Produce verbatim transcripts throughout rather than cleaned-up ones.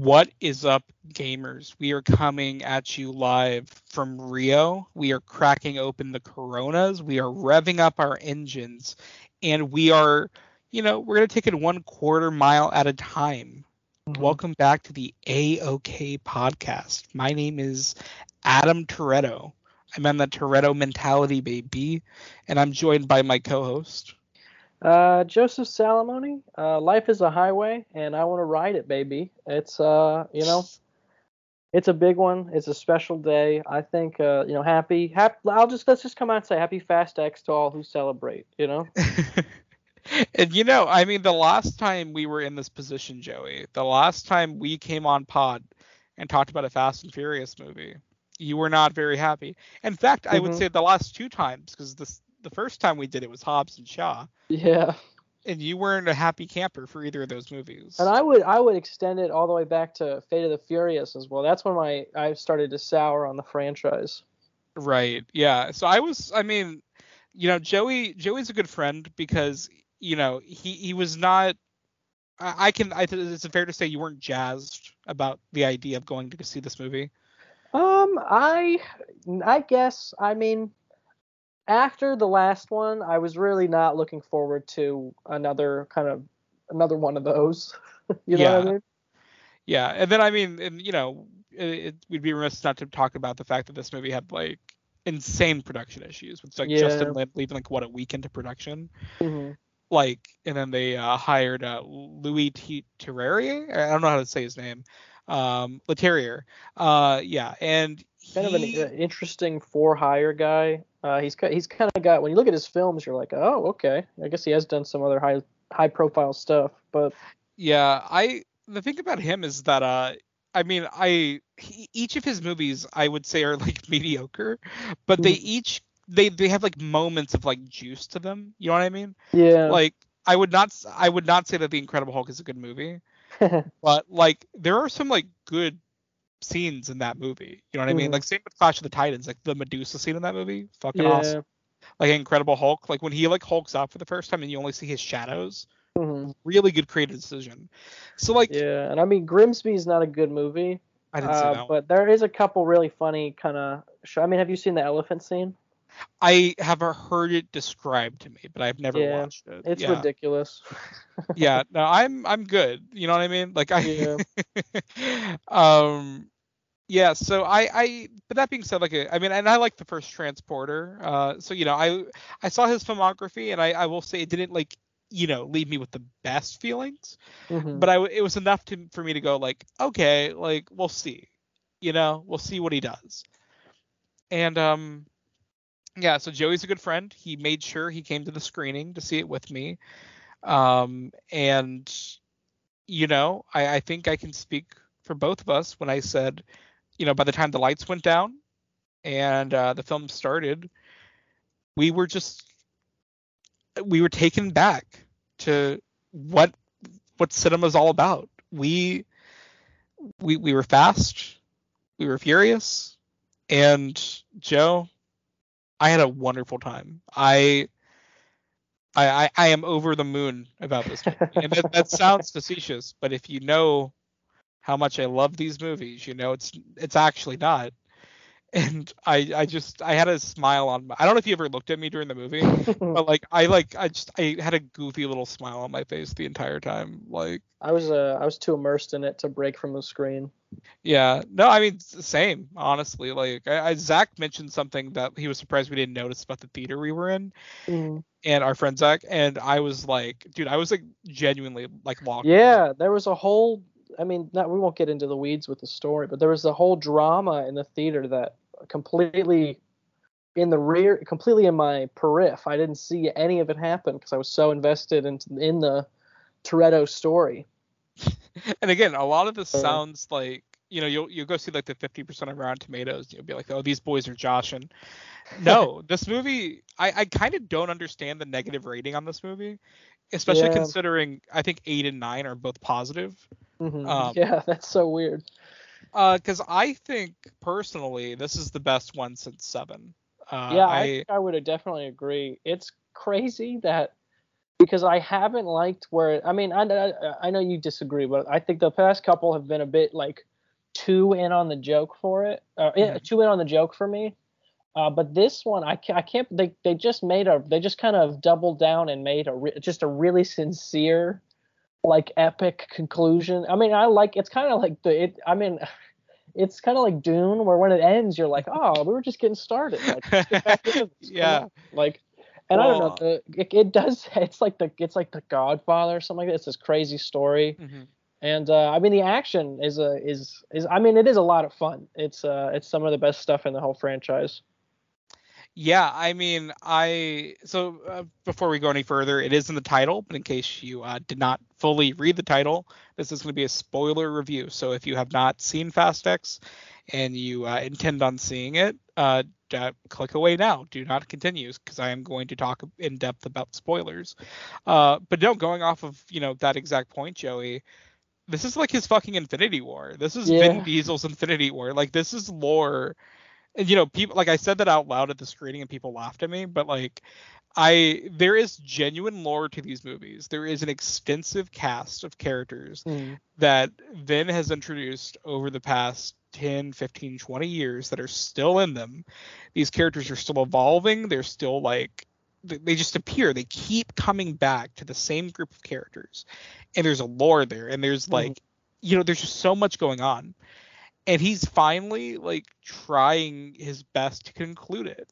What is up, gamers? We are coming at you live from Rio. We are cracking open the Coronas. We are revving up our engines. And we are, you know, we're going to take it one quarter mile at a time. Mm-hmm. Welcome back to the A O K podcast. My name is Adam Toretto. I'm on the Toretto mentality, baby. And I'm joined by my co-host. Uh, Joseph Salomone. Uh, life is a highway, and I want to ride it, baby. It's uh, you know, it's a big one. It's a special day. I think uh, you know, happy. Hap- I'll just let's just come out and say happy Fast X to all who celebrate. You know. And you know, I mean, the last time we were in this position, Joey, the last time we came on pod and talked about a Fast and Furious movie, you were not very happy. In fact, mm-hmm. I would say the last two times, because this. The first time we did it was Hobbs and Shaw. Yeah. And you weren't a happy camper for either of those movies. And I would I would extend it all the way back to Fate of the Furious as well. That's when my I started to sour on the franchise. Right. Yeah. So I was I mean, you know, Joey Joey's a good friend because, you know, he, he was not I, I can I it's fair to say you weren't jazzed about the idea of going to see this movie. Um I I guess I mean after the last one, I was really not looking forward to another kind of another one of those. You know yeah. what I mean? Yeah. And then, I mean, and, you know, it, it, we'd be remiss not to talk about the fact that this movie had like insane production issues with like yeah. Justin Lin leaving like what a week into production. Mm-hmm. Like, and then they uh, hired uh, Louis Leterrier. I don't know how to say his name. Um, Leterrier. Uh, yeah. And kind of an uh, interesting for hire guy. Uh, he's he's kind of got, when you look at his films, you're like, oh, okay. I guess he has done some other high high profile stuff, but yeah, I the thing about him is that uh, I mean, I he, each of his movies I would say are like mediocre, but they each they they have like moments of like juice to them. You know what I mean? Yeah. Like I would not I would not say that The Incredible Hulk is a good movie, but like there are some like good scenes in that movie, you know what mm. I mean? Like same with Clash of the Titans, like the Medusa scene in that movie, fucking yeah. awesome. Like Incredible Hulk, like when he like hulks out for the first time and you only see his shadows, mm-hmm. really good creative decision. So like yeah, and I mean Grimsby is not a good movie. I didn't see uh, that. But there is a couple really funny kind of. Sh- I mean, have you seen the elephant scene? I have heard it described to me, but I've never yeah, watched it. It's yeah. ridiculous. yeah, no, I'm I'm good. You know what I mean? Like I, yeah. um, yeah. So I, I, but that being said, like I mean, and I like the first Transporter. Uh, so you know, I I saw his filmography, and I I will say it didn't like you know leave me with the best feelings, mm-hmm. but I it was enough to for me to go like okay, like we'll see, you know, we'll see what he does, and um. Yeah, so Joey's a good friend. He made sure he came to the screening to see it with me. Um, and, you know, I, I think I can speak for both of us when I said, you know, by the time the lights went down and uh, the film started, we were just, we were taken back to what what cinema's all about. We, we, we were fast, we were furious, and Joe... I had a wonderful time. I, I, I am over the moon about this movie. And that, that sounds facetious, but if you know how much I love these movies, you know it's it's actually not. And I, I just I had a smile on my. I don't know if you ever looked at me during the movie, but like I like I just I had a goofy little smile on my face the entire time. Like I was uh, I was too immersed in it to break from the screen. Yeah, no, I mean same honestly. Like I, I Zach mentioned something that he was surprised we didn't notice about the theater we were in, mm. and our friend Zach and I was like, dude, I was like genuinely like locked. Yeah, there was a whole. I mean, not, we won't get into the weeds with the story, but there was the whole drama in the theater that completely in the rear, completely in my periphery. I didn't see any of it happen because I was so invested in in the Toretto story. And again, a lot of this sounds like, you know, you'll you'll go see like the fifty percent of Rotten Tomatoes, and you'll be like, oh, these boys are joshing. No, this movie, I, I kind of don't understand the negative rating on this movie, especially yeah. considering I think eight and nine are both positive. Mm-hmm. Um, yeah, that's so weird. Because uh, I think personally, this is the best one since seven. Uh, yeah, I, I, I would definitely agree. It's crazy that Because I haven't liked where, I mean, I, I, I know you disagree, but I think the past couple have been a bit like too in on the joke for it. Uh, mm-hmm. yeah, too in on the joke for me. Uh, but this one, I can't, I can't they, they just made a, they just kind of doubled down and made a, re, just a really sincere, like epic conclusion. I mean, I like, it's kind of like the, it, I mean, it's kind of like Dune where when it ends, you're like, oh, we were just getting started. Like, yeah. Like. And well, I don't know, the, it, it does, it's like the it's like the Godfather or something like that. It's this crazy story. Mm-hmm. And, uh, I mean, the action is, a, is, is, I mean, it is a lot of fun. It's uh, it's some of the best stuff in the whole franchise. Yeah, I mean, I, so uh, before we go any further, it is in the title, but in case you uh, did not fully read the title, this is going to be a spoiler review. So if you have not seen Fast X and you uh, intend on seeing it, uh, Uh, click away now. Do not continue, because I am going to talk in depth about spoilers. Uh, but no, going off of, you know, that exact point, Joey, this is like his fucking Infinity War. This is yeah. Vin Diesel's Infinity War. Like, this is lore. And, you know, people, like, I said that out loud at the screening and people laughed at me, but like, I there is genuine lore to these movies. There is an extensive cast of characters mm. that Vin has introduced over the past ten, fifteen, twenty years that are still in them. These characters are still evolving. They're still like, they just appear. They keep coming back to the same group of characters. And there's a lore there. And there's like, mm. you know, there's just so much going on. And he's finally like trying his best to conclude it.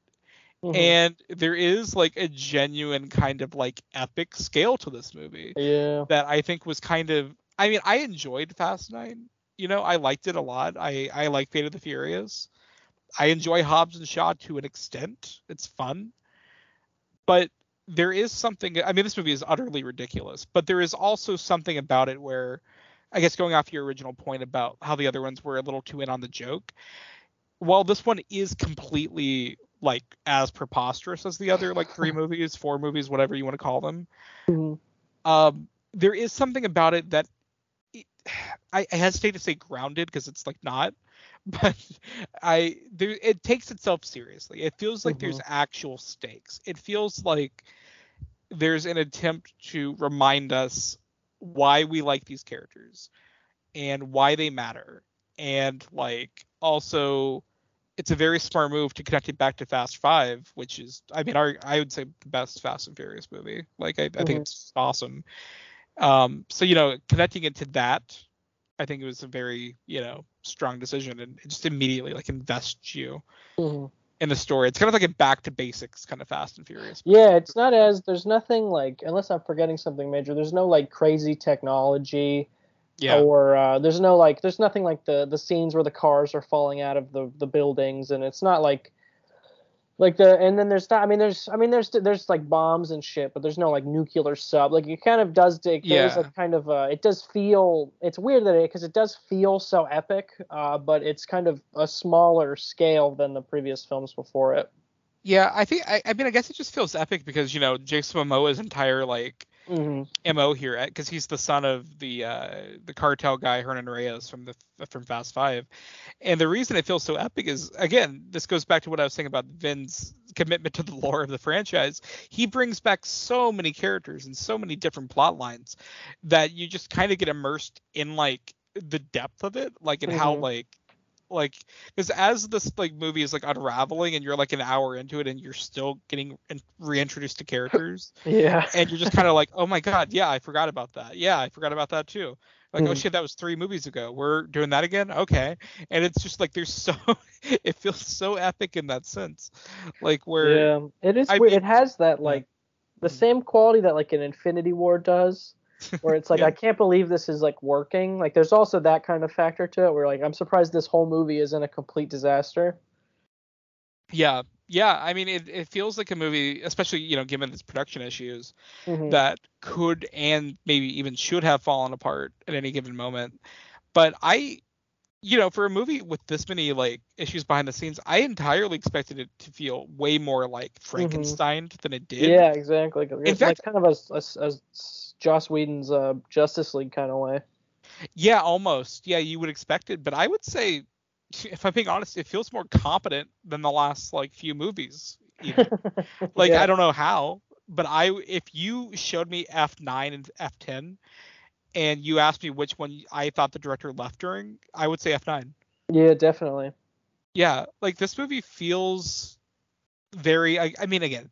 Mm-hmm. And there is like a genuine kind of like epic scale to this movie yeah. that I think was kind of, I mean, I enjoyed Fast Nine. You know, I liked it a lot. I, I like Fate of the Furious. I enjoy Hobbs and Shaw to an extent. It's fun. But there is something, I mean, this movie is utterly ridiculous, but there is also something about it where, I guess going off your original point about how the other ones were a little too in on the joke, while this one is completely like as preposterous as the other like three movies, four movies, whatever you want to call them, mm-hmm. um, there is something about it that I hesitate to say grounded because it's like not, but I there, it takes itself seriously. It feels like mm-hmm. there's actual stakes. It feels like there's an attempt to remind us why we like these characters and why they matter. And like also, it's a very smart move to connect it back to Fast Five, which is, I mean, our, I would say the best Fast and Furious movie. Like I, mm-hmm. I think it's awesome. Um, so, you know, connecting it to that, I think it was a very, you know, strong decision, and it just immediately like invests you mm-hmm. in the story. It's kind of like a back to basics kind of Fast and Furious. Yeah, it's not as, there's nothing like, unless I'm forgetting something major, there's no like crazy technology yeah. or uh, there's no like, there's nothing like the, the scenes where the cars are falling out of the, the buildings, and it's not like, Like the and then there's not I mean there's I mean there's there's like bombs and shit, but there's no like nuclear sub. Like it kind of does dig yeah. there's like kind of uh it does feel, it's weird that it because it does feel so epic, uh but it's kind of a smaller scale than the previous films before it. Yeah, I think I, I mean I guess it just feels epic because, you know, Jason Momoa's entire like mm-hmm. M O here, because he's the son of the uh the cartel guy Hernan Reyes from the from Fast Five, and the reason it feels so epic is, again, this goes back to what I was saying about Vin's commitment to the lore of the franchise. He brings back so many characters and so many different plot lines that you just kind of get immersed in like the depth of it, like in mm-hmm. how like like because as this like movie is like unraveling and you're like an hour into it and you're still getting reintroduced to characters yeah and you're just kind of like, oh my god, yeah I forgot about that, yeah I forgot about that too, like mm. oh shit, that was three movies ago, we're doing that again, okay. And it's just like there's so it feels so epic in that sense, like where yeah it is I weird. Mean, it has that like yeah. the same quality that like an Infinity War does, where it's like yeah. I can't believe this is like working. Like there's also that kind of factor to it where like I'm surprised this whole movie isn't a complete disaster. Yeah. Yeah, I mean it, it feels like a movie, especially, you know, given its production issues mm-hmm. that could and maybe even should have fallen apart at any given moment. But I you know, for a movie with this many like issues behind the scenes, I entirely expected it to feel way more like Frankenstein mm-hmm. than it did. Yeah, exactly. In it's fact, like kind of a, a, a Joss Whedon's uh, Justice League kind of way. Yeah, almost. Yeah, you would expect it, but I would say, if I'm being honest, it feels more competent than the last like few movies. Even. Like yeah. I don't know how, but I, if you showed me F nine and F ten and you asked me which one I thought the director left during, I would say F nine. Yeah, definitely. Yeah, like this movie feels very, I, I mean, again,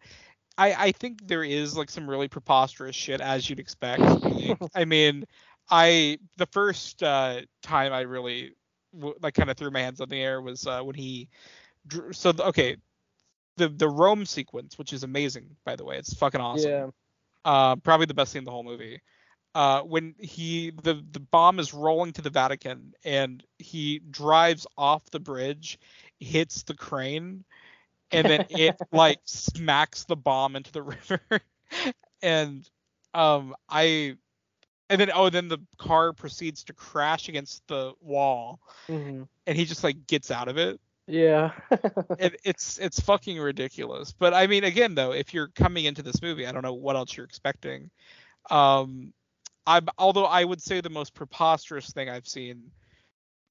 I, I think there is like some really preposterous shit, as you'd expect. Like, I mean, I, the first uh, time I really like kind of threw my hands in the air was uh, when he drew, so, the, okay, the the Rome sequence, which is amazing, by the way, it's fucking awesome. Yeah. Uh, probably the best thing in the whole movie. Uh, when he the, the bomb is rolling to the Vatican and he drives off the bridge, hits the crane, and then it like smacks the bomb into the river. and um, I and then oh then the car proceeds to crash against the wall, mm-hmm. and he just like gets out of it. Yeah. it, it's it's fucking ridiculous. But I mean, again though, if you're coming into this movie, I don't know what else you're expecting. Um. I'm, although I would say the most preposterous thing I've seen,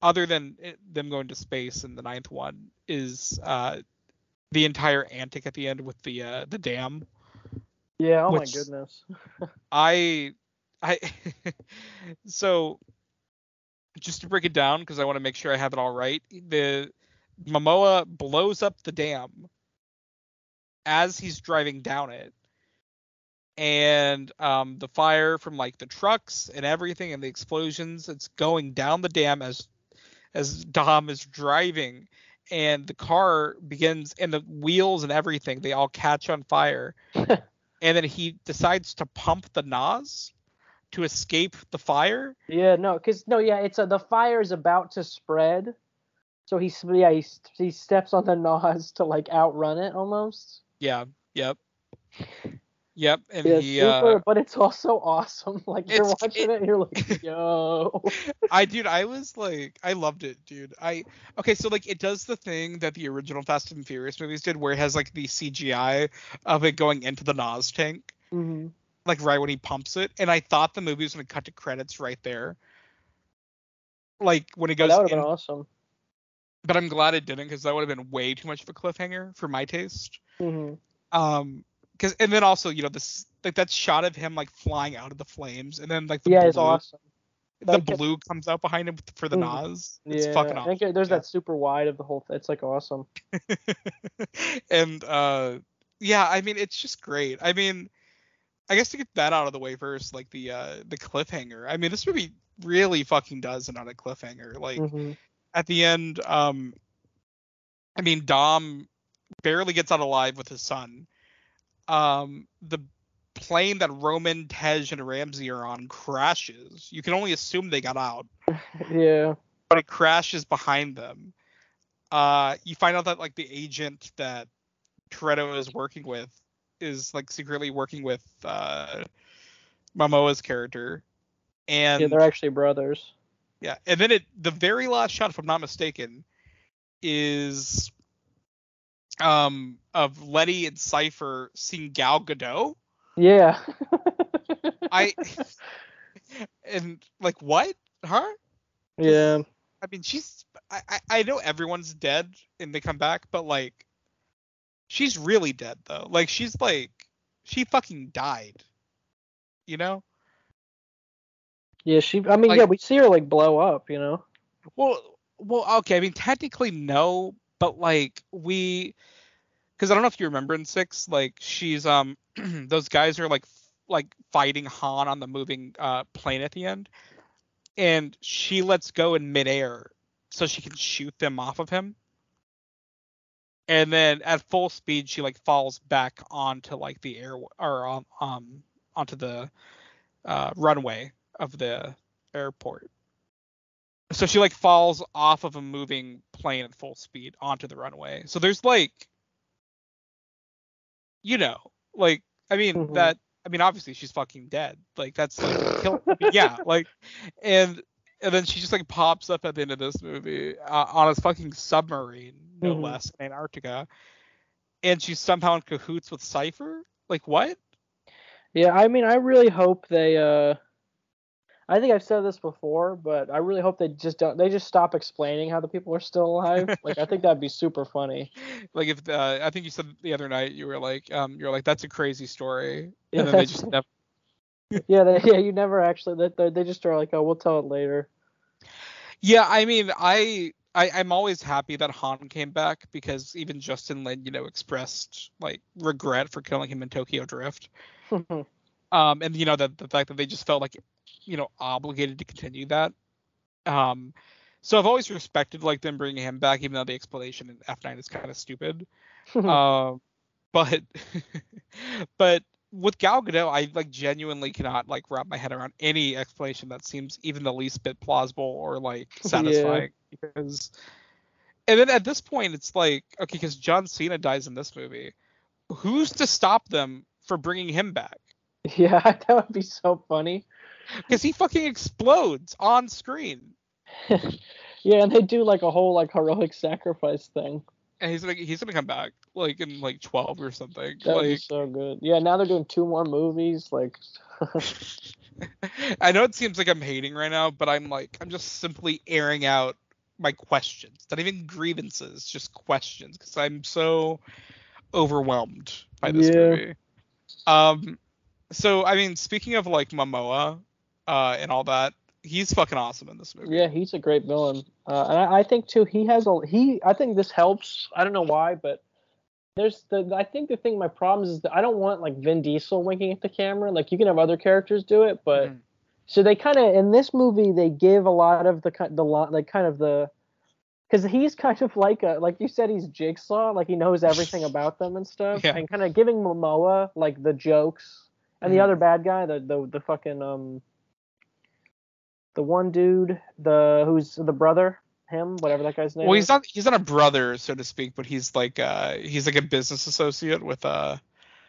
other than it, them going to space in the ninth one, is uh, the entire antic at the end with the uh, the dam. Yeah. Oh my goodness. I, I. So, just to break it down because I want to make sure I have it all right. The Momoa blows up the dam as he's driving down it. And um, the fire from like the trucks and everything and the explosions, it's going down the dam as as Dom is driving, and the car begins and the wheels and everything, they all catch on fire. And then he decides to pump the nozzle to escape the fire. Yeah, no, because no, yeah, it's a, the fire is about to spread, so he yeah he, he steps on the nozzle to like outrun it almost. Yeah. Yep. Yep, and yeah, he, super, uh, but it's also awesome. Like you're watching it, it and you're like, yo. I dude, I was like, I loved it, dude. I okay, so like it does the thing that the original Fast and Furious movies did, where it has like the C G I of it going into the N O S tank, mm-hmm. like right when he pumps it. And I thought the movie was gonna cut to credits right there, like when it goes. That would have been awesome. But I'm glad it didn't, because that would have been way too much of a cliffhanger for my taste. Mm-hmm. Um. Cause, and then also, you know, this like that shot of him like flying out of the flames, and then like the yeah, blue, it's awesome. Like, the blue comes out behind him for the Nas. It's yeah, fucking awesome. I think there's yeah. that super wide of the whole thing. It's like awesome. and uh, yeah, I mean, it's just great. I mean, I guess to get that out of the way first, like the uh, the cliffhanger. I mean, this movie really fucking does another cliffhanger. Like mm-hmm. at the end, um, I mean, Dom barely gets out alive with his son. Um, the plane that Roman, Tej, and Ramsey are on crashes. You can only assume they got out. Yeah. But it crashes behind them. Uh, you find out that like the agent that Toretto is working with is like secretly working with uh, Momoa's character. And yeah, they're actually brothers. Yeah, and then it the very last shot, if I'm not mistaken, is. Um, of Letty and Cipher seeing Gal Gadot. Yeah. I and like what? Her? Yeah. I mean, she's. I I know everyone's dead and they come back, but like, she's really dead though. Like she's like she fucking died. You know. Yeah, she. I mean, like, yeah, we see her like blow up. You know. Well, well, okay. I mean, technically, no. But like we, because I don't know if you remember in six, like she's um, those guys are like f- like fighting Han on the moving uh, plane at the end, and she lets go in midair so she can shoot them off of him, and then at full speed she like falls back onto like the air or on, um onto the uh, runway of the airport. So she like falls off of a moving plane at full speed onto the runway. So there's like, you know, like, I mean mm-hmm. that, I mean, obviously she's fucking dead. Like that's like, kill, yeah. Like, and, and then she just like pops up at the end of this movie uh, on a fucking submarine, no mm-hmm. less, in Antarctica. And she's somehow in cahoots with Cypher. Like what? Yeah. I mean, I really hope they, uh, I think I've said this before, but I really hope they just don't. They just stop explaining how the people are still alive. Like, I think that'd be super funny. Like if uh, I think you said the other night, you were like, um, you're like, that's a crazy story, yeah, and then they just never. yeah, they, yeah, you never actually. They, they just are like, oh, we'll tell it later. Yeah, I mean, I, I I'm always happy that Han came back because even Justin Lin, you know, expressed like regret for killing him in Tokyo Drift. um, and you know the the fact that they just felt like, you know, obligated to continue that. Um, so I've always respected like them bringing him back, even though the explanation in F nine is kind of stupid. uh, but but with Gal Gadot, I like genuinely cannot like wrap my head around any explanation that seems even the least bit plausible or like satisfying. Yeah. Because, and then at this point, it's like, okay, because John Cena dies in this movie, who's to stop them from bringing him back? Yeah, that would be so funny. Because he fucking explodes on screen. Yeah, and they do like a whole like heroic sacrifice thing. And he's gonna he's gonna come back like in like twelve or something. That would like, be so good. Yeah, now they're doing two more movies. Like, I know it seems like I'm hating right now, but I'm like I'm just simply airing out my questions. Not even grievances, just questions. Because I'm so overwhelmed by this yeah. movie. Um. So I mean, speaking of like Momoa, uh, and all that, he's fucking awesome in this movie. Yeah, he's a great villain, uh, and I, I think too he has a he. I think this helps. I don't know why, but there's the. I think the thing my problem is that I don't want like Vin Diesel winking at the camera. Like you can have other characters do it, but mm-hmm. so they kind of in this movie they give a lot of the the lot like kind of the because he's kind of like a like you said he's Jigsaw, like he knows everything about them and stuff, yeah. and kind of giving Momoa like the jokes. And the other bad guy, the, the the fucking um, the one dude, the who's the brother, him, whatever that guy's name. Well, he's is. not he's not a brother, so to speak, but he's like uh he's like a business associate with uh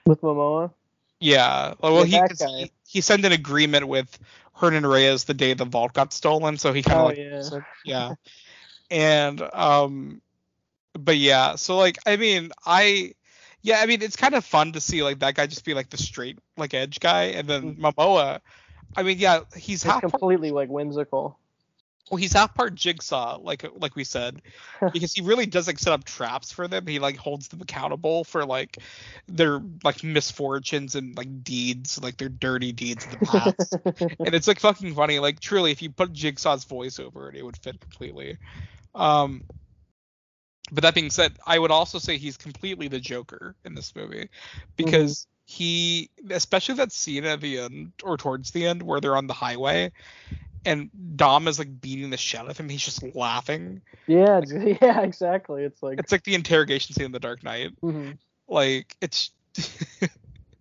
with Momoa. Yeah, well yeah, he, he he signed an agreement with Hernan Reyes the day the vault got stolen, so he kind of oh, like, yeah, so, yeah. and um, but yeah, so like I mean I. Yeah, I mean, it's kind of fun to see, like, that guy just be, like, the straight, like, edge guy. And then Momoa, I mean, yeah, he's half completely, part, like, whimsical. Well, he's half part Jigsaw, like like we said, because he really does, like, set up traps for them. He, like, holds them accountable for, like, their, like, misfortunes and, like, deeds, like, their dirty deeds in the past. And it's, like, fucking funny. Like, truly, if you put Jigsaw's voice over it, it would fit completely. Um... But that being said, I would also say he's completely the Joker in this movie because mm-hmm. he, especially that scene at the end or towards the end where they're on the highway and Dom is like beating the shit out of him. He's just laughing. Yeah, like, yeah, exactly. It's like it's like the interrogation scene in The Dark Knight. Mm-hmm. Like it's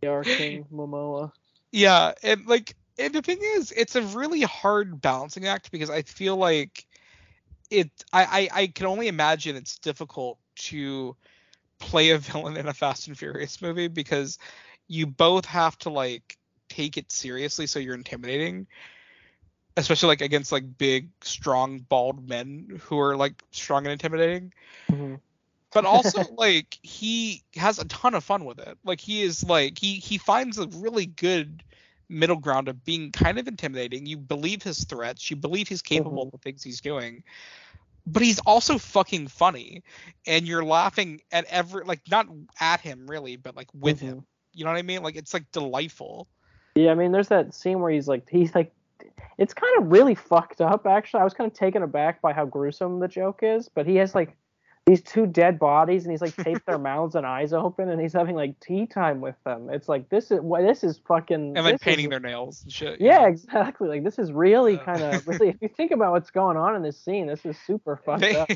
the arcing Momoa. Yeah, and like and the thing is, it's a really hard balancing act because I feel like. It I, I, I can only imagine it's difficult to play a villain in a Fast and Furious movie because you both have to like take it seriously so you're intimidating, especially like against like big, strong, bald men who are like strong and intimidating. Mm-hmm. But also like he has a ton of fun with it. Like he is like he he finds a really good middle ground of being kind of intimidating. You believe his threats, you believe he's capable mm-hmm. of the things he's doing, but he's also fucking funny and you're laughing at every like not at him really but like with mm-hmm. him, you know what I mean? Like it's like delightful. Yeah, I mean there's that scene where he's like he's like it's kind of really fucked up actually. I was kind of taken aback by how gruesome the joke is, but he has like these two dead bodies, and he's like taped their mouths and eyes open, and he's having like tea time with them. It's like this is well, this is fucking. And like painting is, their nails and shit. Yeah, know? Exactly. Like this is really uh, kind of really. If you think about what's going on in this scene, this is super fucked they, up.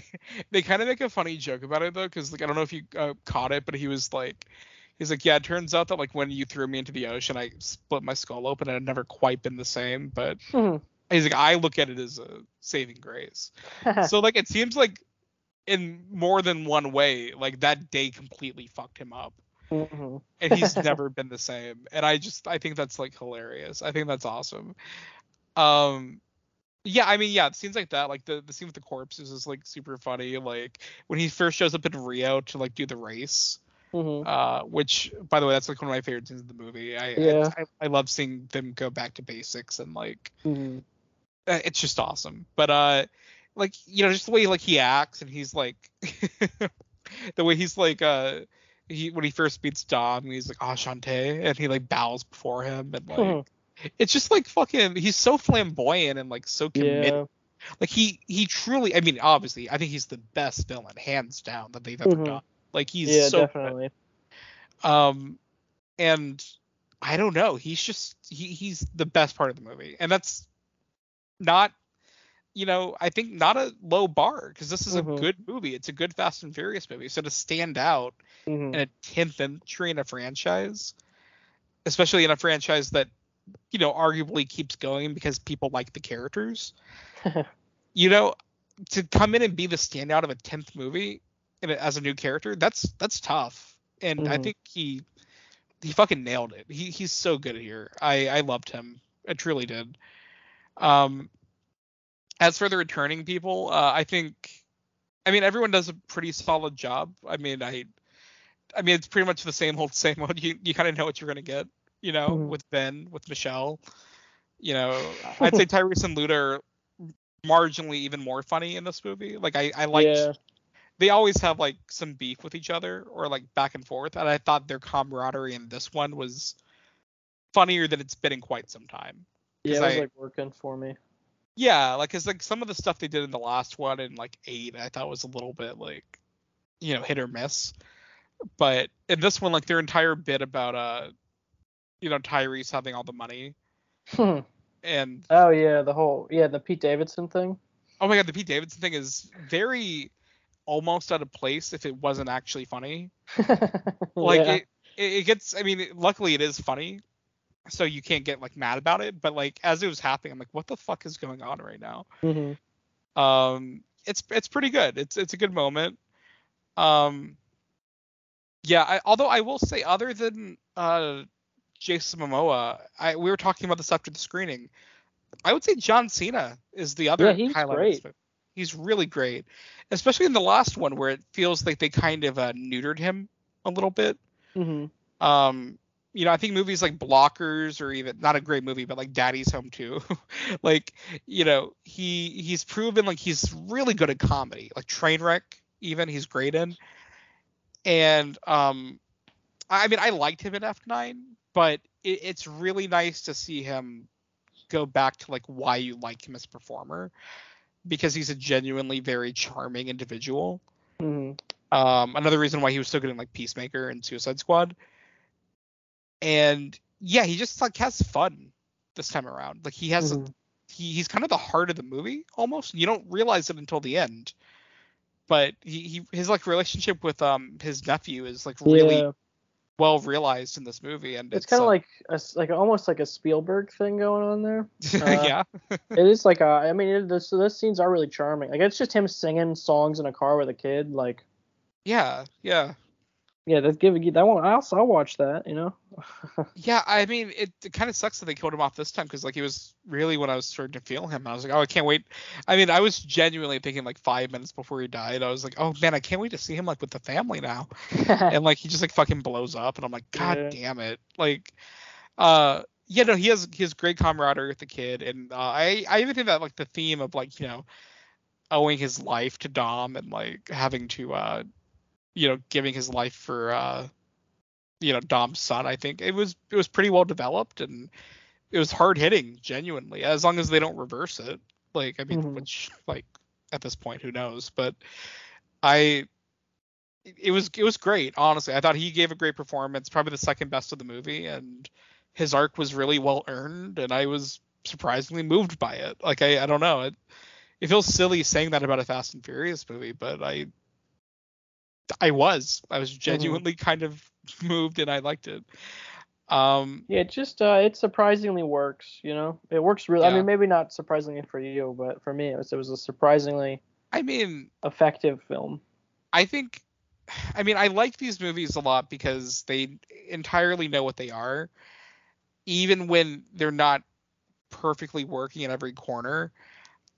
They kind of make a funny joke about it though, because like I don't know if you uh, caught it, but he was like, he's like, yeah, it turns out that like when you threw me into the ocean, I split my skull open, and I'd never quite been the same. But mm-hmm. he's like, I look at it as a saving grace. So like it seems like. In more than one way, like that day completely fucked him up, mm-hmm. and he's never been the same. And I just, I think that's like hilarious. I think that's awesome. Um, yeah, I mean, yeah, scenes like that, like the the scene with the corpses is like super funny. Like when he first shows up in Rio to like do the race, Mm-hmm. Uh, which, by the way, that's like one of my favorite things in the movie. I, yeah. I, I I love seeing them go back to basics and like mm-hmm. it's just awesome. But uh, like you know, just the way like he acts and he's like the way he's like uh he when he first meets Dom and he's like Ashante and he like bows before him and like mm-hmm. it's just like fucking he's so flamboyant and like so committed. Yeah. Like he he truly I mean obviously I think he's the best villain hands down that they've ever mm-hmm. done. Like he's yeah, so definitely. Good. Um, and I don't know. He's just he, he's the best part of the movie, and that's not, you know, I think not a low bar because this is mm-hmm. a good movie. It's a good Fast and Furious movie. So to stand out mm-hmm. in a tenth entry in a franchise, especially in a franchise that you know arguably keeps going because people like the characters, you know, to come in and be the standout of a tenth movie. As a new character, that's that's tough, and mm-hmm. I think he he fucking nailed it. He he's so good here. I I loved him. I truly did. Um, as for the returning people, uh, I think, I mean, everyone does a pretty solid job. I mean, I I mean, it's pretty much the same old same old. You you kind of know what you're gonna get, you know, mm-hmm. with Ben, with Michelle. You know, I'd say Tyrese and Luda are marginally even more funny in this movie. Like I I liked. Yeah. They always have like some beef with each other or like back and forth. And I thought their camaraderie in this one was funnier than it's been in quite some time. Yeah, it was I, like working for me. Yeah, like it's like some of the stuff they did in the last one and like eight, I thought was a little bit like, you know, hit or miss. But in this one, like their entire bit about, uh, you know, Tyrese having all the money. Hmm. And oh, yeah, the whole, yeah, the Pete Davidson thing. Oh my God, the Pete Davidson thing is very. Almost out of place if it wasn't actually funny. Like yeah. it, it gets. I mean, luckily it is funny, so you can't get like mad about it. But like as it was happening, I'm like, what the fuck is going on right now? Mm-hmm. Um, it's it's pretty good. It's it's a good moment. Um, yeah. I, although I will say, other than uh, Jason Momoa, I we were talking about this after the screening. I would say John Cena is the other yeah, he's highlight. Great. He's really great, especially in the last one where it feels like they kind of uh, neutered him a little bit. Mm-hmm. Um, you know, I think movies like Blockers or even not a great movie, but like Daddy's Home Too. Like, you know, he he's proven like he's really good at comedy, like Trainwreck. Even he's great in. And um, I mean, I liked him in F nine, but it, it's really nice to see him go back to like why you like him as a performer. Because he's a genuinely very charming individual. Mm-hmm. Um, another reason why he was so good in like Peacemaker and Suicide Squad. And yeah, he just like has fun this time around. Like he has, mm-hmm. a, he, he's kind of the heart of the movie almost. You don't realize it until the end. But he, he his like relationship with um his nephew is like really yeah. well realized in this movie. And it's, it's kind of uh, like a, like almost like a Spielberg thing going on there. Uh, yeah, it is like a, I mean, it, this those scenes are really charming. Like it's just him singing songs in a car with a kid. Like yeah, yeah, yeah. That's giving that one. I also I watched that. You know. Yeah, I mean, it, it kind of sucks that they killed him off this time because like he was really when I was starting to feel him. I was like, oh, I can't wait. I mean, I was genuinely thinking like five minutes before he died, I was like, oh man, I can't wait to see him like with the family now. And like he just like fucking blows up, and I'm like, god yeah. damn it. Like, uh, yeah, no, he has he has great camaraderie with the kid, and uh, I I even think that like the theme of like you know owing his life to Dom and like having to uh you know giving his life for uh. you know, Dom's son, I think it was, it was pretty well developed, and it was hard hitting genuinely, as long as they don't reverse it. Like, I mean, mm-hmm. which like at this point, who knows, but I, it was, it was great. Honestly, I thought he gave a great performance, probably the second best of the movie, and his arc was really well earned. And I was surprisingly moved by it. Like, I, I don't know. It, it feels silly saying that about a Fast and Furious movie, but I, I was, I was genuinely mm-hmm. kind of moved, and I liked it. Um, yeah, it just uh, it surprisingly works. You know, it works really. Yeah. I mean, maybe not surprisingly for you, but for me, it was it was a surprisingly. I mean, effective film. I think. I mean, I like these movies a lot because they entirely know what they are, even when they're not perfectly working in every corner.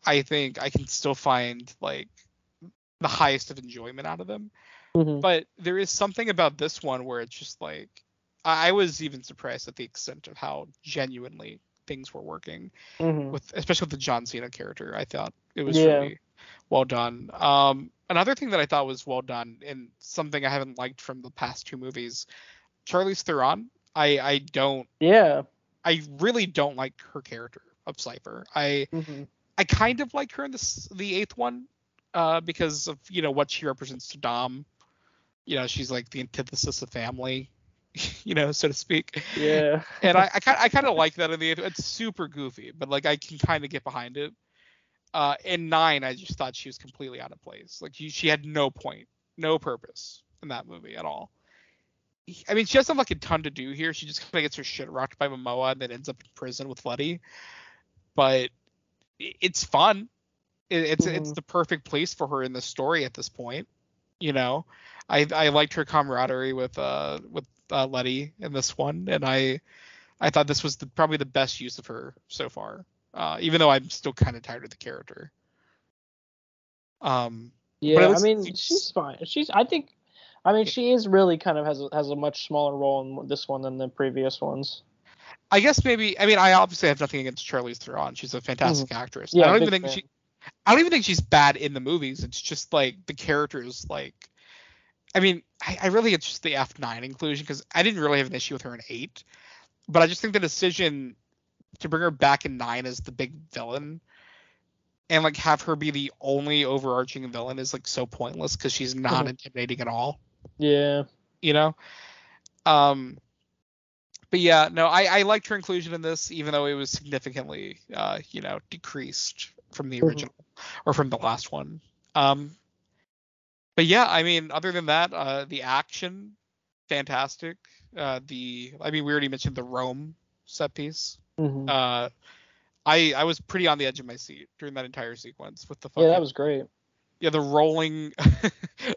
I think I can still find like the highest of enjoyment out of them. Mm-hmm. But there is something about this one where it's just like, I was even surprised at the extent of how genuinely things were working, mm-hmm. with especially with the John Cena character. I thought it was yeah. really well done. Um, another thing that I thought was well done, and something I haven't liked from the past two movies, Charlize Theron. I I don't. Yeah. I really don't like her character of Cipher. I mm-hmm. I kind of like her in this the eighth one, uh, because of you know what she represents to Dom. You know, she's like the antithesis of family, you know, so to speak. Yeah. And I I kind I kind of like that in the eighth. It's super goofy, but like I can kind of get behind it. Uh, in nine, I just thought she was completely out of place. Like she, she had no point, no purpose in that movie at all. I mean, she doesn't have like a ton to do here. She just kind of gets her shit rocked by Momoa and then ends up in prison with Letty. But it's fun. It, it's mm-hmm. it's the perfect place for her in the story at this point. You know, I I liked her camaraderie with uh with uh, Letty in this one, and I I thought this was the, probably the best use of her so far. Uh, even though I'm still kind of tired of the character. Um, yeah, was, I mean, it's... she's fine. She's I think. I mean, she is really kind of has a, has a much smaller role in this one than the previous ones. I guess maybe. I mean, I obviously have nothing against Charlize Theron. She's a fantastic mm-hmm. actress. Yeah, I don't even think fan. she. I don't even think she's bad in the movies. It's just like the characters. Like, I mean, I, I really it's just the F nine inclusion because I didn't really have an issue with her in eight, but I just think the decision to bring her back in nine as the big villain and like have her be the only overarching villain is like so pointless because she's not mm-hmm. intimidating at all. Yeah, you know, um, but yeah, no, I, I liked her inclusion in this, even though it was significantly, uh, you know, decreased from the original mm-hmm. or from the last one. Um, but yeah, I mean, other than that, uh, the action, fantastic. Uh, the, I mean, we already mentioned the Rome set piece. Mm-hmm. Uh, I I was pretty on the edge of my seat during that entire sequence with the fucking, yeah, that was great. Yeah, the rolling,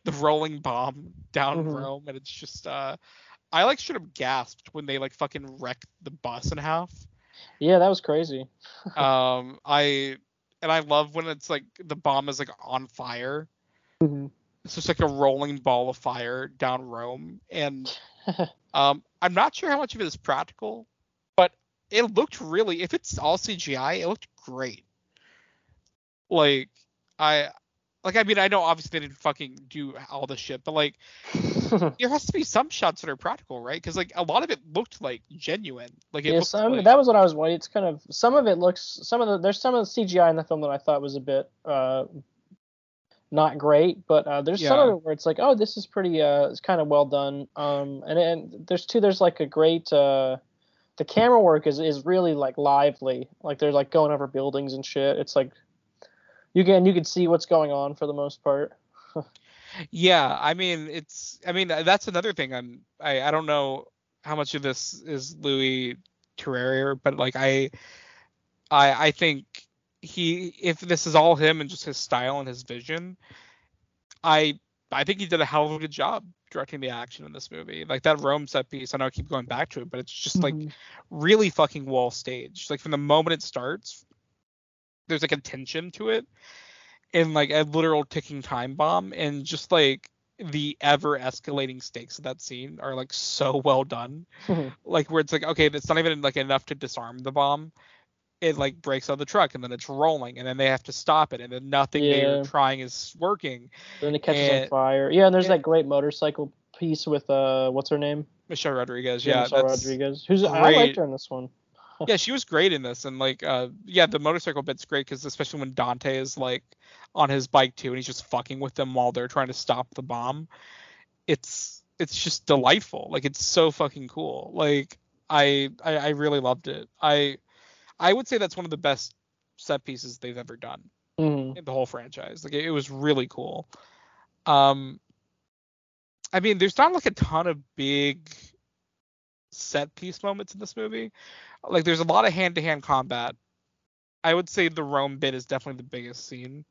the rolling bomb down mm-hmm. Rome, and it's just, uh, I like should have gasped when they like fucking wrecked the bus in half. Yeah, that was crazy. um, I and I love when it's like the bomb is like on fire. Mm-hmm. It's just like a rolling ball of fire down Rome, and um, I'm not sure how much of it is practical, but it looked really. If it's all C G I, it looked great. Like I. Like, I mean, I know obviously they didn't fucking do all this shit, but, like, there has to be some shots that are practical, right? Because, like, a lot of it looked, like, genuine. Like, it yeah, some, like... That was what I was wondering. It's kind of, some of it looks, some of the, there's some of the C G I in the film that I thought was a bit uh, not great, but uh, there's yeah. some of it where it's like, oh, this is pretty, uh, it's kind of well done. Um, and, and there's, too, there's, like, a great, uh, the camera work is, is really, like, lively. Like, they're, like, going over buildings and shit. It's, like, You can you can see what's going on for the most part. yeah, I mean it's I mean that's another thing. I'm I, I don't know how much of this is Louis Leterrier, but like I I I think he if this is all him and just his style and his vision, I I think he did a hell of a good job directing the action in this movie. Like that Rome set piece, I know I keep going back to it, but it's just mm-hmm. like really fucking well staged. Like from the moment it starts. There's like a tension to it and like a literal ticking time bomb and just like the ever escalating stakes of that scene are like so well done. Mm-hmm. Like where it's like, okay, that's not even like enough to disarm the bomb. It like breaks out of the truck and then it's rolling and then they have to stop it and then nothing yeah. they're trying is working. Then it catches and, on fire. Yeah. And there's and, that great motorcycle piece with, uh, what's her name? Michelle Rodriguez. Yeah. yeah Michelle Rodriguez. Who's great. I liked her in this one. Yeah, she was great in this, and like, uh, yeah, the motorcycle bit's great because especially when Dante is like on his bike too, and he's just fucking with them while they're trying to stop the bomb. It's it's just delightful. Like, it's so fucking cool. Like, I I, I really loved it. I I would say that's one of the best set pieces they've ever done mm-hmm. in the whole franchise. Like, it, it was really cool. Um, I mean, there's not like a ton of big set piece moments in this movie. Like there's a lot of hand-to-hand combat. I would say the Rome bit is definitely the biggest scene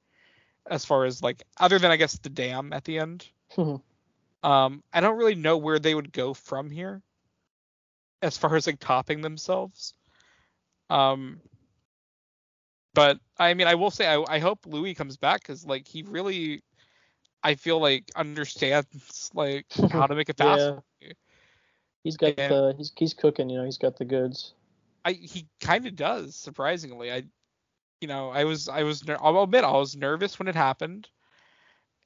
as far as like other than I guess the dam at the end. Mm-hmm. um I don't really know where they would go from here as far as like topping themselves. Um but I mean I will say I, I hope Louis comes back because like he really I feel like understands like how to make a fast movie. Yeah. He's got and the he's he's cooking, you know, he's got the goods. I he kind of does, surprisingly. I you know, I was I was I'll admit I was nervous when it happened.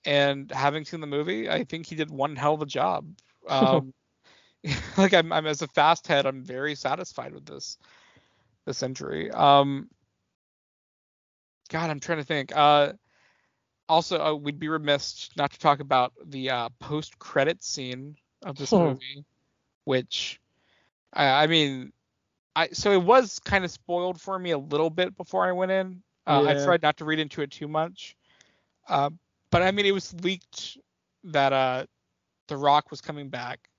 And having seen the movie, I think he did one hell of a job. Um, like I'm, I'm as a fast head, I'm very satisfied with this, this entry. Um, God, I'm trying to think. Uh, also, uh, we'd be remiss not to talk about the uh, post-credit scene of this oh. movie, which, I, I mean, I so it was kind of spoiled for me a little bit before I went in. Uh, yeah. I tried not to read into it too much. Uh, But I mean, it was leaked that uh, The Rock was coming back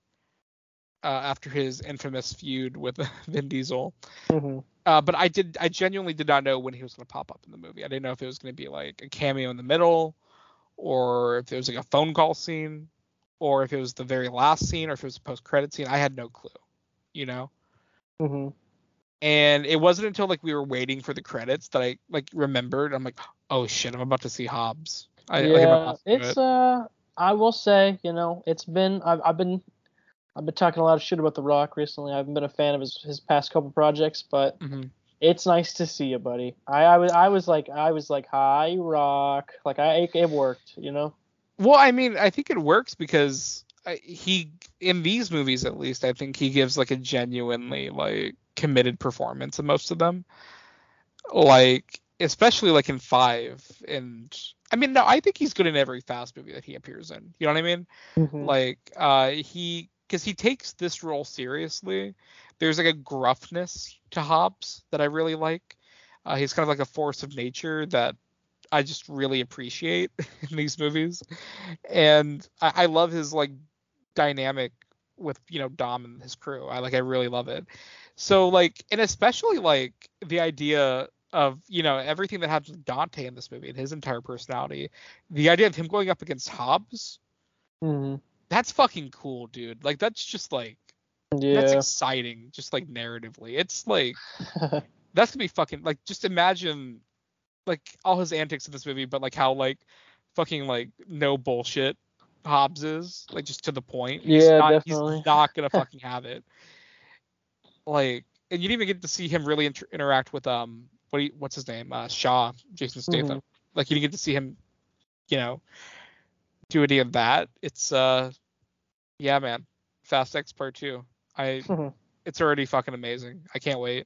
uh, after his infamous feud with Vin Diesel. Mm-hmm. Uh, but I did, I genuinely did not know when he was going to pop up in the movie. I didn't know if it was going to be like a cameo in the middle, or if it was like a phone call scene, or if it was the very last scene, or if it was a post-credit scene. I had no clue, you know. Mm-hmm. And it wasn't until like we were waiting for the credits that I like remembered. I'm like, oh shit, I'm about to see Hobbs. I, yeah, it's it. uh, I will say, you know, it's been I've I've been I've been talking a lot of shit about The Rock recently. I haven't been a fan of his, his past couple projects, but mm-hmm. it's nice to see you, buddy. I, I was I was like I was like hi Rock, like I it worked, you know. Well, I mean, I think it works because he in these movies at least, I think he gives like a genuinely like committed performance in most of them, like especially like in Five and. I mean, no, I think he's good in every Fast movie that he appears in. You know what I mean? Mm-hmm. Like, uh, he, because he takes this role seriously. There's like a gruffness to Hobbs that I really like. Uh, he's kind of like a force of nature that I just really appreciate in these movies. And I, I love his like dynamic with, you know, Dom and his crew. I like, I really love it. So like, and especially like the idea of, you know, everything that happens with Dante in this movie and his entire personality, the idea of him going up against Hobbs, mm-hmm. that's fucking cool, dude. Like, that's just, like, yeah. that's exciting, just, like, narratively. It's, like, that's gonna be fucking, like, just imagine, like, all his antics in this movie, but, like, how, like, fucking, like, no bullshit Hobbs is, like, just to the point. Yeah, he's not, definitely. He's not gonna fucking have it. Like, and you didn't even get to see him really inter- interact with, um, What you, what's his name? Uh, Shaw, Jason Statham. Mm-hmm. Like, you didn't get to see him, you know, do any of that. It's, uh, yeah, man. Fast X Part two. I, mm-hmm. It's already fucking amazing. I can't wait.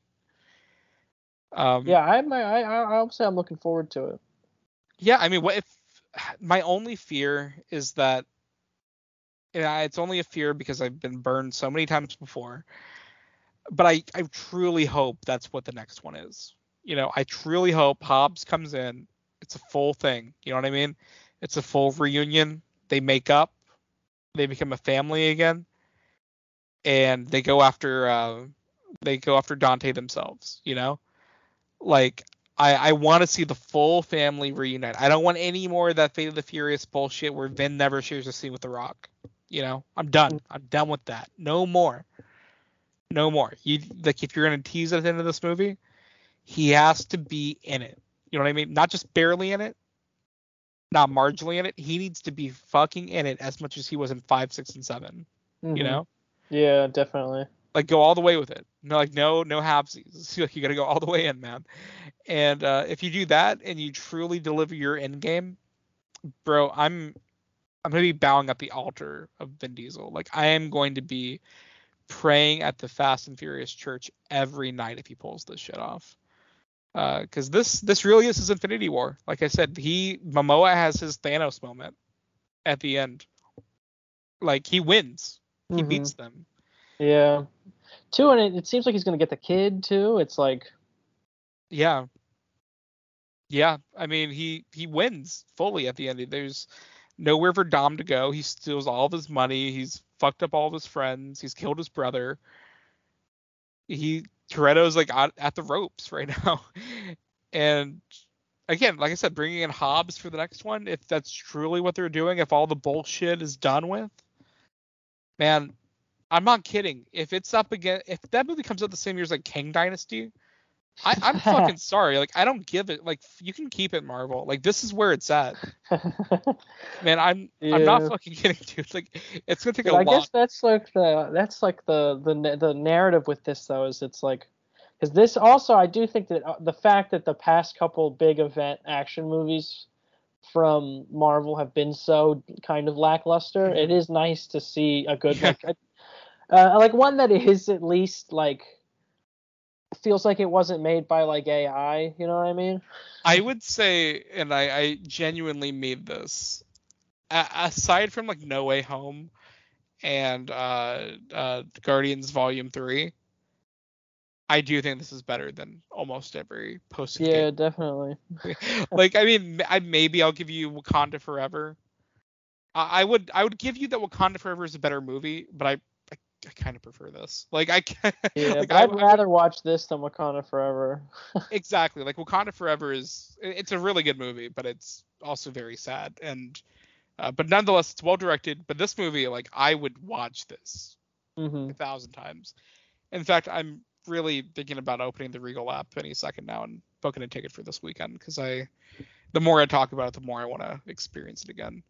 Um, yeah, I, my, I, I, I'll say I'm looking forward to it. Yeah, I mean, what if my only fear is that, and I, it's only a fear because I've been burned so many times before, but I, I truly hope that's what the next one is. You know, I truly hope Hobbs comes in. It's a full thing. You know what I mean? It's a full reunion. They make up. They become a family again. And they go after uh, they go after Dante themselves, you know? Like, I, I want to see the full family reunite. I don't want any more of that Fate of the Furious bullshit where Vin never shares a scene with The Rock. You know? I'm done. I'm done with that. No more. No more. You like, if you're going to tease at the end of this movie... he has to be in it. You know what I mean? Not just barely in it. Not marginally in it. He needs to be fucking in it as much as he was in five, six, and seven. Mm-hmm. You know? Yeah, definitely. Like, go all the way with it. No, like, no, no halfsies. Like, you gotta go all the way in, man. And uh, if you do that and you truly deliver your end game, bro, I'm, I'm gonna be bowing at the altar of Vin Diesel. Like, I am going to be praying at the Fast and Furious church every night if he pulls this shit off. Uh, because this this really is his Infinity War. Like I said, he Momoa has his Thanos moment at the end. Like, he wins. He mm-hmm. beats them. Yeah. Too, and it, it seems like he's gonna get the kid too. It's like. Yeah. Yeah, I mean he he wins fully at the end. There's nowhere for Dom to go. He steals all of his money. He's fucked up all of his friends. He's killed his brother. He. Toretto's like at, at the ropes right now, and again, like I said, bringing in Hobbs for the next one, if that's truly what they're doing, if all the bullshit is done with, man, I'm not kidding. If it's up again, if that movie comes out the same year as like Kang Dynasty, I, I'm fucking sorry. Like, I don't give it. Like, you can keep it, Marvel. Like, this is where it's at. Man, I'm yeah. I'm not fucking kidding, dude. Like, it's gonna take dude, a I lot. I guess that's like the that's like the the the narrative with this though is it's like, because this also I do think that the fact that the past couple big event action movies from Marvel have been so kind of lackluster, it is nice to see a good yeah. like, uh, like one that is at least like. Feels like it wasn't made by like A I, you know what I mean? I would say, and I, I genuinely mean this, a- aside from like No Way Home and uh, uh, Guardians Volume three, I do think this is better than almost every post. Yeah, game. Definitely. Like, I mean, I, maybe I'll give you Wakanda Forever. I, I would, I would give you that Wakanda Forever is a better movie, but I. I kind of prefer this. Like I can, yeah, like, I'd I, rather I, watch this than Wakanda Forever. Exactly. Like Wakanda Forever is it's a really good movie, but it's also very sad. And uh, but nonetheless, it's well directed. But this movie, like I would watch this mm-hmm. a thousand times. In fact, I'm really thinking about opening the Regal app any second now and booking a ticket for this weekend because I, the more I talk about it, the more I want to experience it again.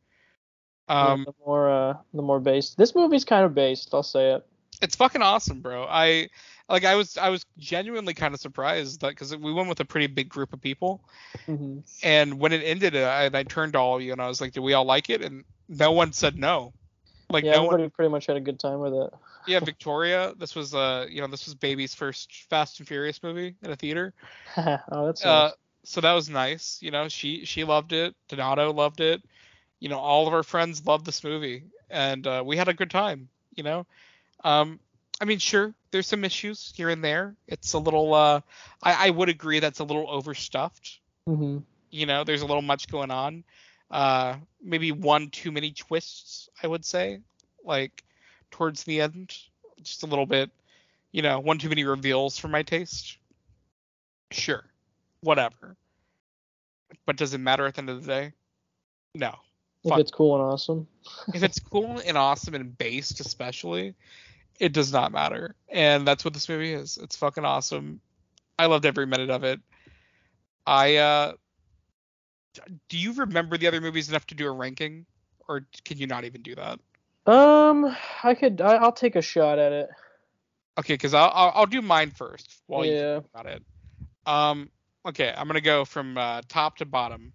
Um, yeah, the more, uh, the more based. This movie's kind of based. I'll say it. It's fucking awesome, bro. I like. I was. I was genuinely kind of surprised that because we went with a pretty big group of people, mm-hmm. and when it ended, I, I turned to all of you and I was like, "Do we all like it?" And no one said no. Like yeah, no everybody one, pretty much had a good time with it. Yeah, Victoria. This was uh, you know, this was Baby's first Fast and Furious movie in a theater. Oh, that's. Uh, nice. So that was nice. You know, she she loved it. Donato loved it. You know, all of our friends loved this movie, and uh, we had a good time, you know? Um, I mean, sure, there's some issues here and there. It's a little, uh, I, I would agree that's a little overstuffed. Mm-hmm. You know, there's a little much going on. Uh, maybe one too many twists, I would say, like, towards the end. Just a little bit, you know, one too many reveals for my taste. Sure, whatever. But does it matter at the end of the day? No. Fun. If it's cool and awesome. If it's cool and awesome and based especially, it does not matter. And that's what this movie is. It's fucking awesome. I loved every minute of it. I uh do you remember the other movies enough to do a ranking? Or can you not even do that? Um, I could I, I'll take a shot at it. Okay, because I'll, I'll I'll do mine first while yeah. you think about it. Um okay, I'm gonna go from uh, top to bottom.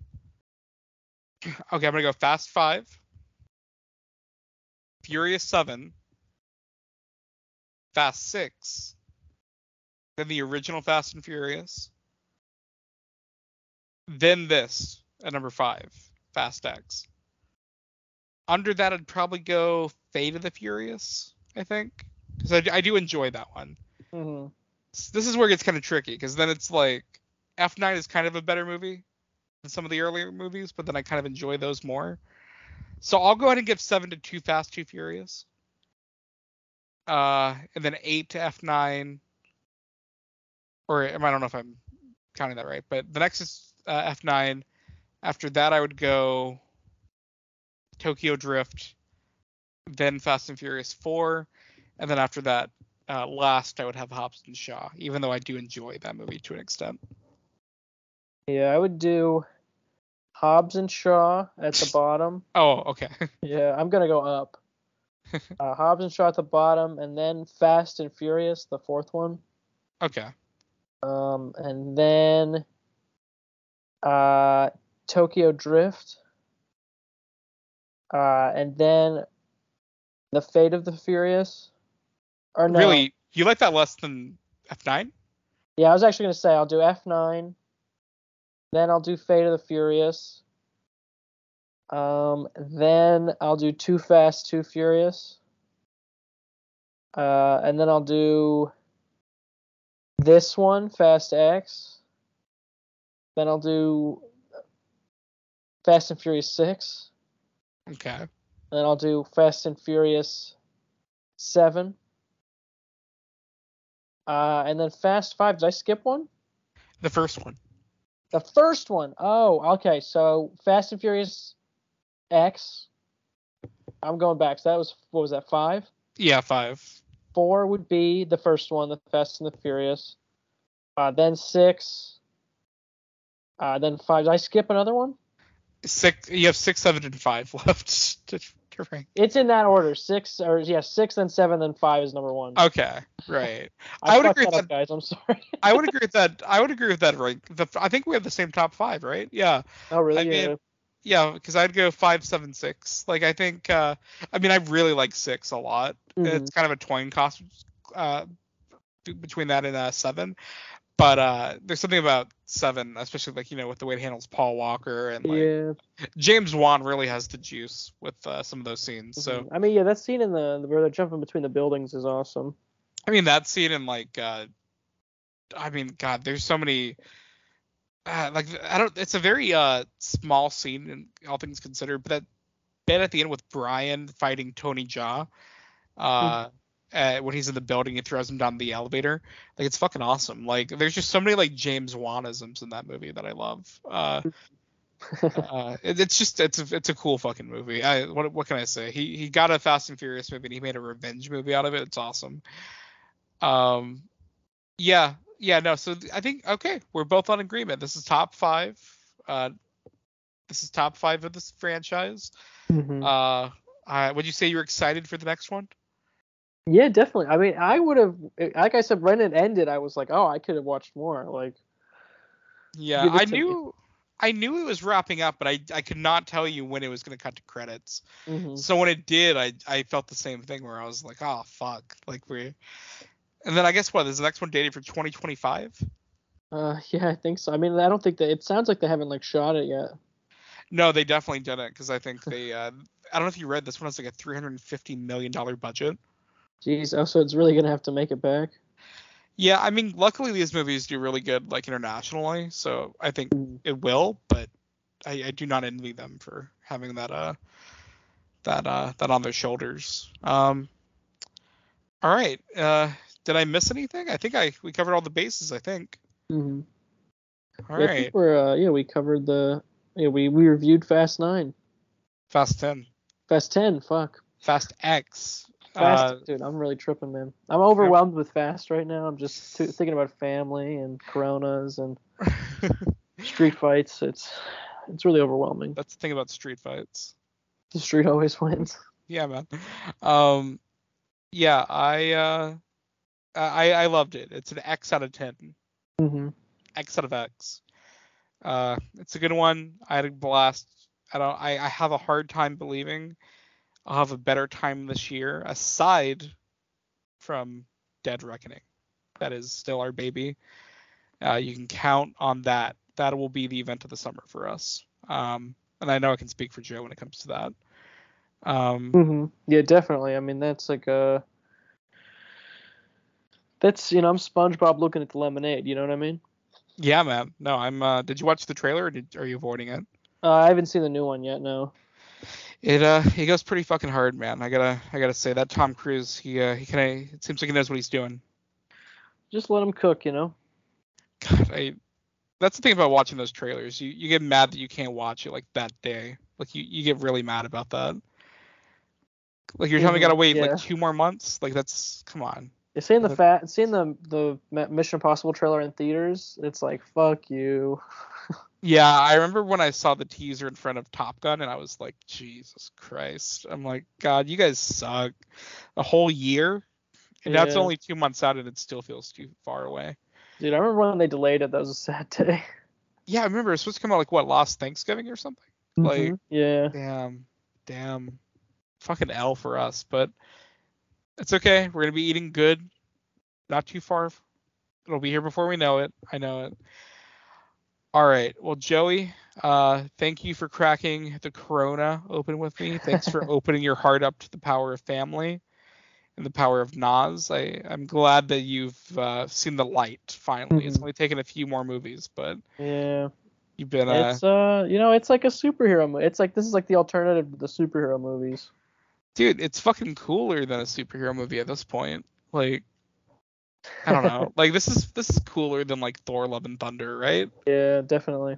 Okay, I'm going to go Fast Five, Furious Seven, Fast Six, then the original Fast and Furious, then this at number five, Fast X. Under that, I'd probably go Fate of the Furious, I think, because I, I do enjoy that one. Mm-hmm. So this is where it gets kind of tricky, because then it's like F nine is kind of a better movie. Some of the earlier movies, but then I kind of enjoy those more. So I'll go ahead and give seven to Too Fast, Too Furious. Uh, and then eight to F nine. Or I don't know if I'm counting that right, but the next is uh, F nine. After that, I would go Tokyo Drift, then Fast and Furious four. And then after that, uh, last, I would have Hobbs and Shaw, even though I do enjoy that movie to an extent. Yeah, I would do Hobbs and Shaw at the bottom. Oh, okay. Yeah, I'm going to go up. Uh, Hobbs and Shaw at the bottom, and then Fast and Furious, the fourth one. Okay. Um, and then uh, Tokyo Drift. Uh, and then The Fate of the Furious. Or no. Really? You like that less than F nine? Yeah, I was actually going to say I'll do F nine. Then I'll do Fate of the Furious. Um, then I'll do Too Fast, Too Furious. Uh, and then I'll do this one, Fast X. Then I'll do Fast and Furious six. Okay. And then I'll do Fast and Furious seven. Uh, and then Fast five. Did I skip one? The first one. The first one. Oh, okay. So Fast and Furious X. I'm going back. So that was, what was that, five? Yeah, five. Four would be the first one, the Fast and the Furious. uh, then six, uh, then five. Did I skip another one? Six. You have six, seven, and five left to, to rank. It's in that order. Six, or yeah, six, then seven, then five is number one. Okay, right. I, I would agree that with up, that, guys. I'm sorry. I would agree with that. I would agree with that rank. The, I think we have the same top five, right? Yeah. Oh, really? I yeah. mean, yeah, because I'd go five, seven, six. Like I think. Uh, I mean, I really like six a lot. Mm-hmm. It's kind of a twin cost uh, between that and uh, seven. But uh, there's something about seven, especially like, you know, with the way it handles Paul Walker and like yeah. James Wan really has the juice with uh, some of those scenes. Mm-hmm. So I mean, yeah, that scene in the where they're jumping between the buildings is awesome. I mean, that scene in like, uh, I mean, God, there's so many. Uh, like I don't. It's a very uh, small scene, and all things considered. But that bit at the end with Brian fighting Tony Jaa. Uh, mm-hmm. Uh, when he's in the building, it throws him down the elevator. Like it's fucking awesome. Like there's just so many like James Wanisms in that movie that I love. Uh, uh, it, it's just it's a, it's a cool fucking movie. I what what can I say? He he got a Fast and Furious movie and he made a revenge movie out of it. It's awesome. Um, yeah yeah no. So I think okay we're both on agreement. This is top five. Uh, this is top five of this franchise. Mm-hmm. Uh, I, would you say you're excited for the next one? Yeah, definitely. I mean, I would have, like I said, when it ended, I was like, oh, I could have watched more. Like, yeah, I knew, me. I knew it was wrapping up, but I, I could not tell you when it was going to cut to credits. Mm-hmm. So when it did, I, I felt the same thing where I was like, oh fuck, like we, and then I guess what is the next one dated for twenty twenty-five? Uh, yeah, I think so. I mean, I don't think that it sounds like they haven't like shot it yet. No, they definitely didn't because I think they, uh, I don't know if you read this one has like a three hundred fifty million dollars budget. Jeez, oh, so it's really going to have to make it back? Yeah, I mean, luckily these movies do really good, like, internationally, so I think mm. it will, but I, I do not envy them for having that uh, that uh, that on their shoulders. Um, all right, uh, did I miss anything? I think I we covered all the bases, I think. Mm-hmm. All yeah, right. I think we're, uh, yeah, we covered the... Yeah, we, we reviewed Fast nine. Fast ten. Fast ten, fuck. Fast X. Fast, uh, dude, I'm really tripping, man. I'm overwhelmed with Fast right now. I'm just t- thinking about family and Coronas and street fights. It's it's really overwhelming. That's the thing about street fights. The street always wins. Yeah, man. Um, yeah, I uh, I I loved it. It's an X out of ten. Mm-hmm. X out of X. Uh, it's a good one. I had a blast. I don't. I, I have a hard time believing I'll have a better time this year, aside from Dead Reckoning. That is still our baby. Uh, you can count on that. That will be the event of the summer for us. Um, and I know I can speak for Joe when it comes to that. Um, mm-hmm. Yeah, definitely. I mean, that's like a... That's, you know, I'm SpongeBob looking at the lemonade. You know what I mean? Yeah, man. No, I'm... Uh, did you watch the trailer, or did, are you avoiding it? Uh, I haven't seen the new one yet, no. It uh he goes pretty fucking hard, man. I gotta I gotta say that Tom Cruise he uh he kind of it seems like he knows what he's doing. Just let him cook, you know. God, I that's the thing about watching those trailers. You you get mad that you can't watch it like that day. Like you, you get really mad about that. Like you're telling me you gotta wait yeah. like two more months. Like that's come on. Yeah, seeing the fat seeing the the Mission Impossible trailer in theaters, it's like fuck you. Yeah, I remember when I saw the teaser in front of Top Gun, and I was like, Jesus Christ. I'm like, God, you guys suck. A whole year? And yeah. That's only two months out, and it still feels too far away. Dude, I remember when they delayed it. That was a sad day. Yeah, I remember. It was supposed to come out, like, what, last Thanksgiving or something? Mm-hmm. Like, yeah. Damn. Damn. Fucking L for us. But it's okay. We're going to be eating good. Not too far. It'll be here before we know it. I know it. All right. Well, Joey, uh, thank you for cracking the Corona open with me. Thanks for opening your heart up to the power of family and the power of Nas. I, I'm glad that you've uh, seen the light finally. Mm-hmm. It's only taken a few more movies, but yeah, you've been. Uh, it's uh, you know, it's like a superhero movie. It's like this is like the alternative to the superhero movies. Dude, it's fucking cooler than a superhero movie at this point. Like. I don't know. Like this is this is cooler than like Thor: Love and Thunder, right? Yeah, definitely.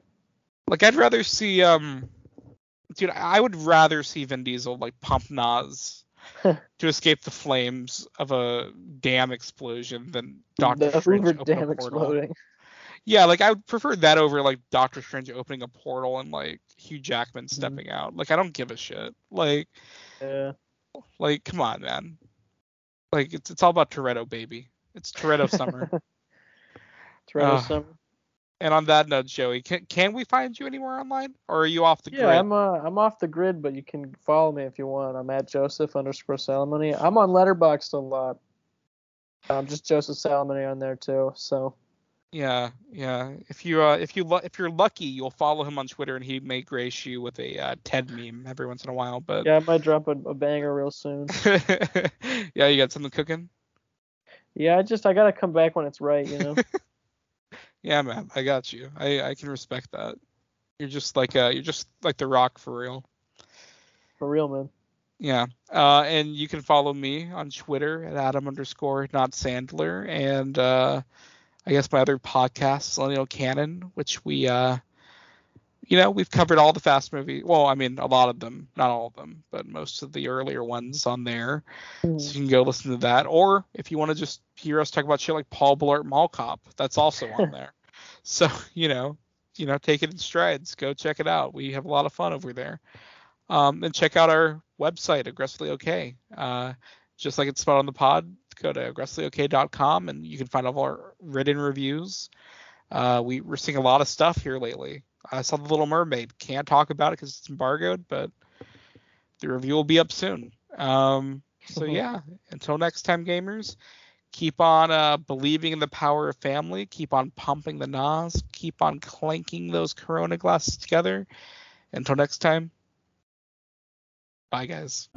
Like I'd rather see um, dude, I would rather see Vin Diesel like pump Nas to escape the flames of a dam explosion than Doctor the Strange opening dam a portal. Exploding. Yeah, like I would prefer that over like Doctor Strange opening a portal and like Hugh Jackman stepping mm-hmm. out. Like I don't give a shit. Like, yeah. like come on, man. Like it's it's all about Toretto, baby. It's Toretto summer. Toretto uh, summer. And on that note, Joey, can can we find you anywhere online, or are you off the yeah, grid? Yeah, I'm uh, I'm off the grid, but you can follow me if you want. I'm at Joseph underscore Salomone. I'm on Letterboxd a lot. I'm just Joseph Salomone on there too. So. Yeah, yeah. If you uh, if you lu- if you're lucky, you'll follow him on Twitter, and he may grace you with a uh, TED meme every once in a while. But yeah, I might drop a, a banger real soon. Yeah, you got something cooking? Yeah, I just I gotta come back when it's right, you know. Yeah, man, I got you. I, I can respect that. You're just like uh, you're just like The Rock for real. For real, man. Yeah. Uh, and you can follow me on Twitter at Adam underscore not Sandler, and uh, I guess my other podcast, Millennial Canon, which we uh, you know, we've covered all the Fast movies. Well, I mean, a lot of them, not all of them, but most of the earlier ones on there. Mm. So you can go listen to that, or if you want to just hear us talk about shit like Paul Blart Mall Cop, that's also on there. So you know, you know, take it in strides. Go check it out. We have a lot of fun over there. Um, and check out our website, Aggressively Okay. Uh, just like it's spelled on the pod, go to aggressively okay dot com and you can find all of our written reviews. Uh, we we're seeing a lot of stuff here lately. I saw The Little Mermaid. Can't talk about it because it's embargoed, but the review will be up soon. Um, so yeah, until next time, gamers, keep on uh, believing in the power of family. Keep on pumping the Nas. Keep on clanking those Corona glasses together. Until next time, bye, guys.